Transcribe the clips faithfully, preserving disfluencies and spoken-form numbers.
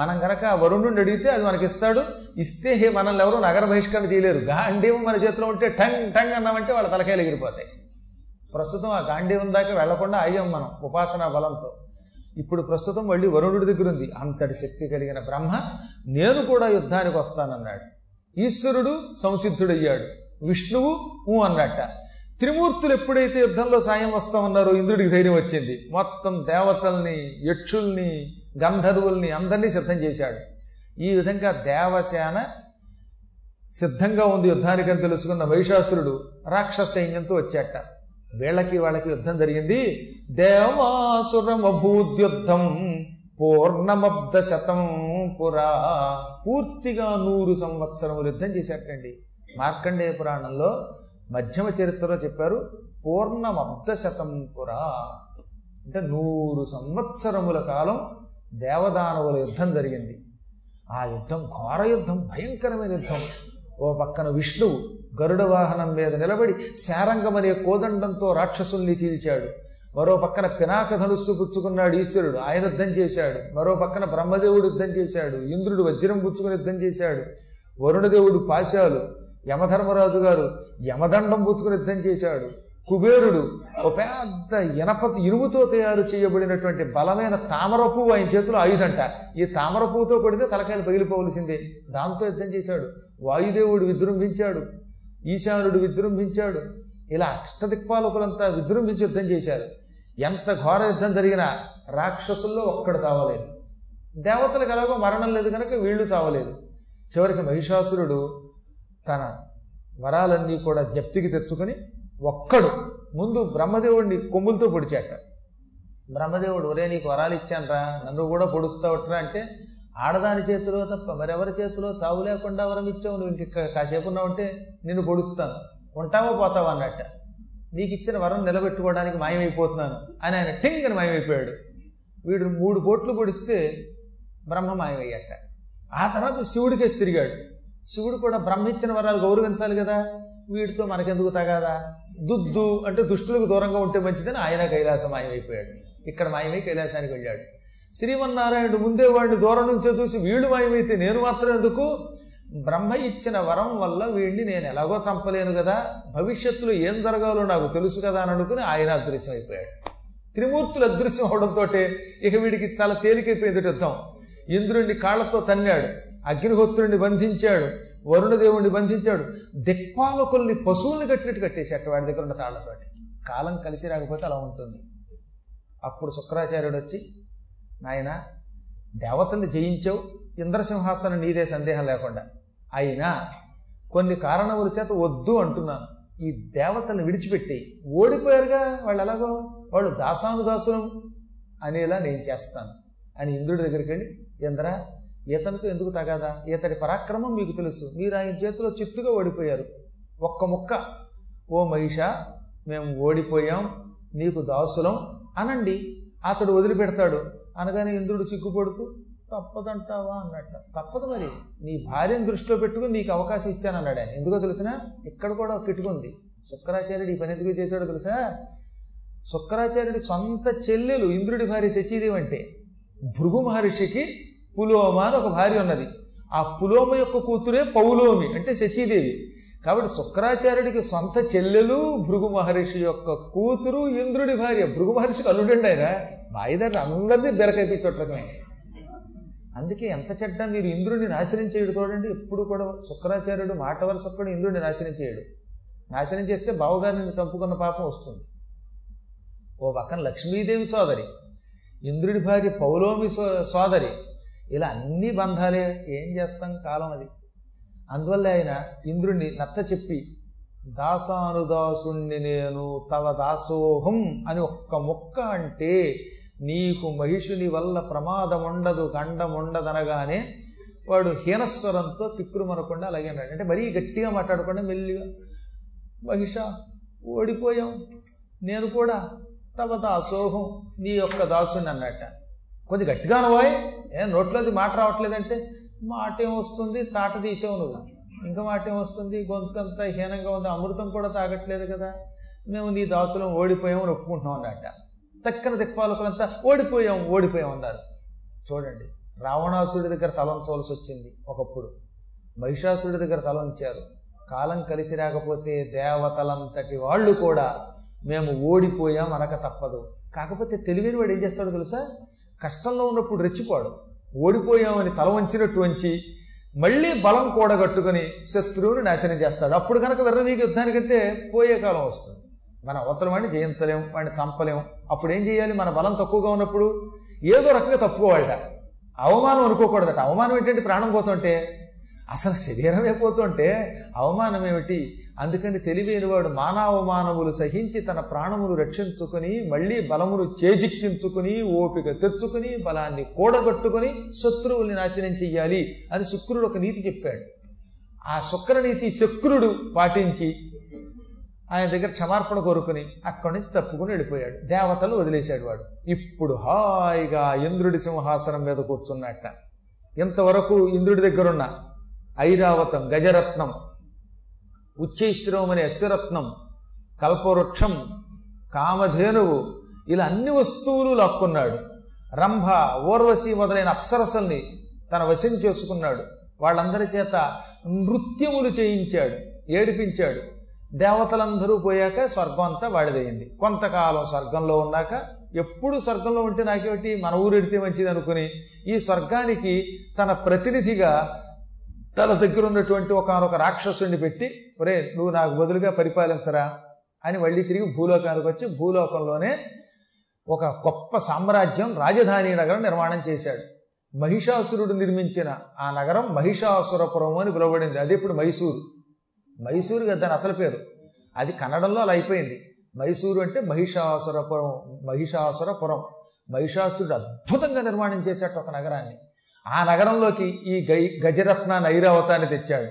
మనం కనుక వరుణుడిని అడిగితే అది మనకి ఇస్తాడు. ఇస్తే హే మనల్ని ఎవరు నగర బహిష్కరణ చేయలేరు. గాంధీవం మన చేతిలో ఉంటే టంగ్ టంగ్ అన్నామంటే వాళ్ళ తలకాయలు ఎగిరిపోతాయి. ప్రస్తుతం ఆ గాంధీవం దాకా వెళ్లకుండా అయ్యాం మనం ఉపాసనా బలంతో. ఇప్పుడు ప్రస్తుతం మళ్ళీ వరుణుడి దగ్గర ఉంది. అంతటి శక్తి కలిగిన బ్రహ్మ నేను కూడా యుద్ధానికి వస్తానన్నాడు. ఈశ్వరుడు సంసిద్ధుడయ్యాడు. విష్ణువు ఊ అన్నట్ట. త్రిమూర్తులు ఎప్పుడైతే యుద్ధంలో సాయం వస్తామన్నారో ఇంద్రుడికి ధైర్యం వచ్చింది. మొత్తం దేవతల్ని, యక్షుల్ని, గంధర్వుల్ని అందరినీ సిద్ధం చేశాడు. ఈ విధంగా దేవసేన సిద్ధంగా ఉంది యుద్ధానికని తెలుసుకున్న వైశాసురుడు రాక్షస సైన్యంతో వచ్చాట. వీళ్ళకి వాళ్ళకి యుద్ధం జరిగింది. దేవాసురమభూద్యుద్ధం పూర్ణమబ్ద శతం పురా, పూర్తిగా నూరు సంవత్సరములు యుద్ధం చేశాటండి. మార్కండేయ పురాణంలో మధ్యమ చరిత్రలో చెప్పారు, పూర్ణమబ్ద శతం పురా అంటే నూరు సంవత్సరముల కాలం దేవదానవుల యుద్ధం జరిగింది. ఆ యుద్ధం ఘోర యుద్ధం, భయంకరమైన యుద్ధం. ఓ పక్కన విష్ణువు గరుడ వాహనం మీద నిలబడి శారంగమనే కోదండంతో రాక్షసుల్ని చీల్చాడు. మరో పక్కన పినాక ధనుస్సు పుచ్చుకున్నాడు ఈశ్వరుడు, ఆయన యుద్ధం చేశాడు. మరో పక్కన బ్రహ్మదేవుడు యుద్ధం చేశాడు. ఇంద్రుడు వజ్రం పుచ్చుకుని యుద్ధం చేశాడు. వరుణదేవుడు పాశాలు, యమధర్మరాజు గారు యమదండం పుచ్చుకుని యుద్ధం చేశాడు. కుబేరుడు ఒక పెద్ద ఇనప ఇనుముతో తయారు చేయబడినటువంటి బలమైన తామర పువ్వు ఆయన చేతిలో ఆయుధంట. ఈ తామర పువ్వుతో కొడితే తలకాయలు పగిలిపోవలసిందే, దాంతో యుద్ధం చేశాడు. వాయుదేవుడు విజృంభించాడు, ఈశానుడు విజృంభించాడు. ఇలా అష్టదిక్పాలకులంతా విజృంభించి యుద్ధం చేశారు. ఎంత ఘోర యుద్ధం జరిగినా రాక్షసుల్లో ఒక్కడు చావలేదు. దేవతలకు ఎలాగో మరణం లేదు కనుక వీళ్ళు చావలేదు. చివరికి మహిషాసురుడు తన వరాలన్నీ కూడా జప్తికి తెచ్చుకొని ఒక్కడు ముందు బ్రహ్మదేవుడిని కొమ్ములతో పొడిచాట. బ్రహ్మదేవుడు, ఒరే నీకు వరాలు ఇచ్చానరా, నన్ను కూడా పొడుస్తావుట్రా అంటే, ఆడదాని చేతిలో తప్ప మరెవరి చేతిలో చావు లేకుండా వరం ఇచ్చావు, నువ్వు ఇంక కాసేపు ఉన్నావంటే నిన్ను పొడుస్తాను, ఉంటావో పోతావా అన్నట్ట. నీకు ఇచ్చిన వరం నిలబెట్టుకోవడానికి మాయమైపోతున్నాను అని ఆయన టింగ్ అని మాయమైపోయాడు. వీడు మూడు పోట్లు పొడిస్తే బ్రహ్మ మాయమయ్యాట. ఆ తర్వాత శివుడికేసి తిరిగాడు. శివుడు కూడా బ్రహ్మ ఇచ్చిన వరాలు గౌరవించాలి కదా, వీడితో మనకెందుకు తగాదా, దుద్దు అంటే దుష్టులకు దూరంగా ఉంటే మంచిదని ఆయన కైలాసం మాయమైపోయాడు. ఇక్కడ మాయమై కైలాసానికి వెళ్ళాడు. శ్రీమన్నారాయణుడు ముందే వాడిని దూరం నుంచో చూసి వీడు మాయమైతే నేను మాత్రం ఎందుకు, బ్రహ్మ ఇచ్చిన వరం వల్ల వీడిని నేను ఎలాగో చంపలేను కదా, భవిష్యత్తులో ఏం జరగాలో నాకు తెలుసు కదా అని అనుకుని ఆయన అదృశ్యం అయిపోయాడు. త్రిమూర్తులు అదృశ్యం అవడంతో ఇక వీడికి చాలా తేలికైపోయింది యుద్ధం. ఇంద్రుణ్ణి కాళ్లతో తన్నాడు, అగ్నిహోత్రుడిని బంధించాడు, వరుణదేవుణ్ణి బంధించాడు, దిక్పాలకుల్ని పశువుల్ని కట్టినట్టు కట్టేశాడు వాడి దగ్గర ఉన్న తాళ్లతోటి. కాలం కలిసి రాకపోతే అలా ఉంటుంది. అప్పుడు శుక్రాచార్యుడు వచ్చి, నాయన దేవతల్ని జయించావు, ఇంద్రసింహాసనం నీదే సందేహం లేకుండా, అయినా కొన్ని కారణముల చేత వద్దు అంటున్నాను, ఈ దేవతల్ని విడిచిపెట్టి ఓడిపోయారుగా వాళ్ళు ఎలాగో, వాళ్ళు దాసానుదాసులం అనేలా నేను చేస్తాను అని ఇంద్రుడి దగ్గరికి వెళ్ళి, ఇంద్ర ఈతనితో ఎందుకు తగాదా, ఈతడి పరాక్రమం మీకు తెలుసు, మీరు ఆయన చేతిలో చిత్తుగా ఓడిపోయారు, ఒక్క ముక్క ఓ మహిష మేము ఓడిపోయాం నీకు దాసులం అనండి, అతడు వదిలిపెడతాడు అనగానే ఇంద్రుడు సిగ్గుపడుతూ తప్పదంటావా అన్నట్ట. తప్పదు మరి, నీ భార్యను దృష్టిలో పెట్టుకుని నీకు అవకాశం ఇచ్చానన్నాడు ఆయన. ఎందుకో తెలిసిన, ఇక్కడ కూడా కిట్టుకుంది. శుక్రాచార్యుడు ఈ పని ఎందుకు చేశాడో తెలుసా, శుక్రాచార్యుడి సొంత చెల్లెలు ఇంద్రుడి భార్య శచీదేవి అంటే, భృగు మహర్షికి పులోమ అని ఒక భార్య ఉన్నది, ఆ పులోమ యొక్క కూతురే పౌలోమి అంటే శచీదేవి. కాబట్టి శుక్రాచార్యుడికి సొంత చెల్లెలు భృగు మహర్షి యొక్క కూతురు ఇంద్రుడి భార్య. భృగు మహర్షికి అల్లుడండి ఆయన, బాయిదారి అందరినీ బెరకైపోయి చుట్టకమే. అందుకే ఎంత చెడ్డ, మీరు ఇంద్రుడిని నాశనం చేయడు చూడండి. ఎప్పుడు కూడా శుక్రాచార్యుడు మాట వరుసప్పుడు ఇంద్రుడిని నాశనం చేయడు. నాశనం చేస్తే బావగారిని చంపుకున్న పాపం వస్తుంది. ఓ పక్కన లక్ష్మీదేవి సోదరి, ఇంద్రుడి భార్య పౌలోమి సోదరి, ఇలా అన్ని బంధాలే, ఏం చేస్తాం కాలం అది. అందువల్ల ఆయన ఇంద్రుణ్ణి నచ్చ చెప్పి, దాసానుదాసుణ్ణి నేను తవ దాసోహం అని ఒక్క ముక్క అంటే నీకు మహిషుని వల్ల ప్రమాదం ఉండదు, గండం ఉండదనగానే వాడు హీనస్వరంతో తిక్కురుమనకుండా అలాగే అన్నాడు. అంటే మరీ గట్టిగా మాట్లాడకుండా మెల్లిగా, మహిష ఓడిపోయాం, నేను కూడా తవ దాసోహం నీ యొక్క దాసుని అన్నట్ట. కొద్ది గట్టిగా పోయి, ఏ నోట్లోది మాట రావట్లేదంటే, మాట ఏం వస్తుంది, తాట తీసావు నువ్వు, ఇంకా మాట ఏం వస్తుంది, గొంతంతా హీనంగా ఉంది, అమృతం కూడా తాగట్లేదు కదా, మేము నీ దాసులం ఓడిపోయాము అని ఒప్పుకుంటున్నాం అన్నట్ట. తక్కన దిక్పాలకులంతా ఓడిపోయాం ఓడిపోయాం అన్నారు. చూడండి రావణాసుడి దగ్గర తలంచవలసి వచ్చింది. ఒకప్పుడు మహిషాసుడి దగ్గర తలంచారు. కాలం కలిసి రాకపోతే దేవతలంతటి వాళ్ళు కూడా మేము ఓడిపోయాం అనక తప్పదు. కాకపోతే తెలివైన వాడు ఏం చేస్తాడు తెలుసా, కష్టంలో ఉన్నప్పుడు రెచ్చిపోడు, ఓడిపోయామని తల వంచినట్టు వంచి మళ్ళీ బలం కూడగట్టుకుని శత్రువుని నాశనం చేస్తాడు. అప్పుడు కనుక వెర్రవీగి యుద్ధానికంటే పోయే కాలం వస్తుంది. మన అవతల వాడిని జయించలేము, వాడిని చంపలేము. అప్పుడు ఏం చేయాలి, మన బలం తక్కువగా ఉన్నప్పుడు ఏదో రకంగా తప్పుకోవాలట. అవమానం అనుకోకూడదట. అవమానం ఏంటంటే ప్రాణం పోతుంటే, అసలు శరీరమే పోతుంటే అవమానం ఏమిటి? అందుకని తెలివైన వాడు మానవమానములు సహించి తన ప్రాణములు రక్షించుకుని మళ్ళీ బలమును చేజిక్కించుకుని ఓపిక తెచ్చుకుని బలాన్ని కూడగట్టుకుని శత్రువుల్ని నాశనం చెయ్యాలి అని శుక్రుడు ఒక నీతి చెప్పాడు. ఆ శుక్రనీతి శుక్రుడు పాటించి ఆయన దగ్గర క్షమార్పణ కోరుకుని అక్కడి నుంచి తప్పుకుని వెళ్ళిపోయాడు. దేవతలు వదిలేశాడు వాడు. ఇప్పుడు హాయిగా ఇంద్రుడి సింహాసనం మీద కూర్చున్నట్ట. ఇంతవరకు ఇంద్రుడి దగ్గరున్న ఐరావతం, గజరత్నం, ఉచ్చైశ్రవం అనే అశ్వరత్నం, కల్పవృక్షం, కామధేనువు, ఇలా అన్ని వస్తువులు లాక్కున్నాడు. రంభ, ఓర్వశి మొదలైన అప్సరసల్ని తన వశం చేసుకున్నాడు. వాళ్ళందరి చేత నృత్యములు చేయించాడు, ఏడిపించాడు. దేవతలందరూ పోయాక స్వర్గం అంతా వాడిదయింది. కొంతకాలం స్వర్గంలో ఉన్నాక, ఎప్పుడు స్వర్గంలో ఉంటే నాకేమిటి, మన ఊరెడితే మంచిది అనుకుని ఈ స్వర్గానికి తన ప్రతినిధిగా తన దగ్గర ఉన్నటువంటి ఒకనొక రాక్షసుని పెట్టి, ఒరే నువ్వు నాకు బదులుగా పరిపాలించరా అని మళ్ళీ తిరిగి భూలోకానికి వచ్చి భూలోకంలోనే ఒక గొప్ప సామ్రాజ్యం, రాజధాని నగరం నిర్మాణం చేశాడు. మహిషాసురుడు నిర్మించిన ఆ నగరం మహిషాసురపురం అని పిలువబడింది. అది ఇప్పుడు మైసూరు. మైసూరు కదా దాని అసలు పేరు. అది కన్నడంలో అలా అయిపోయింది. మైసూరు అంటే మహిషాసురపురం, మహిషాసురపురం. మహిషాసురుడు అద్భుతంగా నిర్మాణం చేశాడు ఒక నగరాన్ని. ఆ నగరంలోకి ఈ గై గజరత్నాన్ని, ఐరావతాన్ని తెచ్చాడు,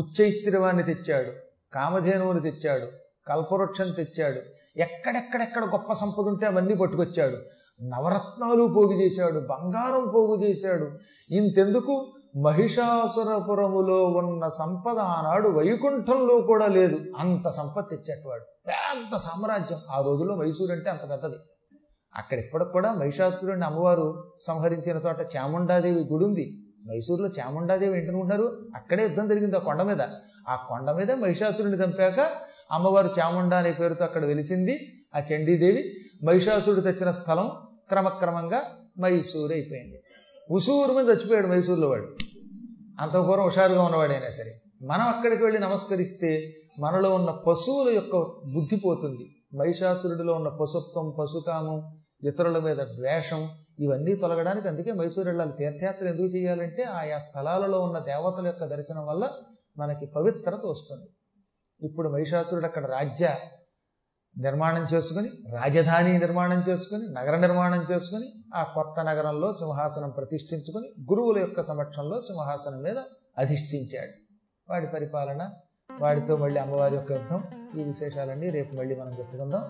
ఉచ్చైశ్రవాన్ని తెచ్చాడు, కామధేనువుని తెచ్చాడు, కల్పవృక్షాన్ని తెచ్చాడు. ఎక్కడెక్కడెక్కడ గొప్ప సంపద ఉంటే అవన్నీ పట్టుకొచ్చాడు. నవరత్నాలు పోగు చేశాడు, బంగారం పోగు చేశాడు. ఇంతెందుకు, మహిషాసురపురములో ఉన్న సంపద ఆనాడు వైకుంఠంలో కూడా లేదు, అంత సంపద తెచ్చేటవాడు. పెద్ద సామ్రాజ్యం. ఆ రోజుల్లో మైసూరు అంటే అంత పెద్దది. అక్కడ ఇప్పటికి కూడా మహిషాసురుడిని అమ్మవారు సంహరించిన చోట చాముండాదేవి గుడి ఉంది. మైసూరులో చాముండాదేవి ఏంటనుకుంటున్నారు, అక్కడే యుద్ధం జరిగింది ఆ కొండ మీద. ఆ కొండ మీద మహిషాసురుడిని చంపాక అమ్మవారు చాముండా అనే పేరుతో అక్కడ వెలిసింది ఆ చండీదేవి. మహిషాసురుడు తెచ్చిన స్థలం క్రమక్రమంగా మైసూరు అయిపోయింది. ఉసూరు మీద చచ్చిపోయాడు మైసూరులో వాడు. అంత పూర్వం హుషారుగా ఉన్నవాడైనా సరే మనం అక్కడికి వెళ్ళి నమస్కరిస్తే మనలో ఉన్న పశువుల యొక్క బుద్ధి పోతుంది. మహిషాసురుడిలో ఉన్న పశుత్వం, పశుకామం, ఇతరుల మీద ద్వేషం, ఇవన్నీ తొలగడానికి అందుకే మైసూరు వెళ్ళాలి. తీర్థయాత్ర ఎందుకు చేయాలంటే ఆయా స్థలాలలో ఉన్న దేవతల యొక్క దర్శనం వల్ల మనకి పవిత్రత వస్తుంది. ఇప్పుడు మహిషాసురుడు అక్కడ రాజ్య నిర్మాణం చేసుకుని, రాజధాని నిర్మాణం చేసుకుని, నగర నిర్మాణం చేసుకుని, ఆ కొత్త నగరంలో సింహాసనం ప్రతిష్ఠించుకుని గురువుల యొక్క సమక్షంలో సింహాసనం మీద అధిష్ఠించాడు. వాడి పరిపాలన, వాడితో మళ్ళీ అమ్మవారి యొక్క యుద్ధం, ఈ విశేషాలన్నీ రేపు మళ్ళీ మనం చెప్పుకుందాం.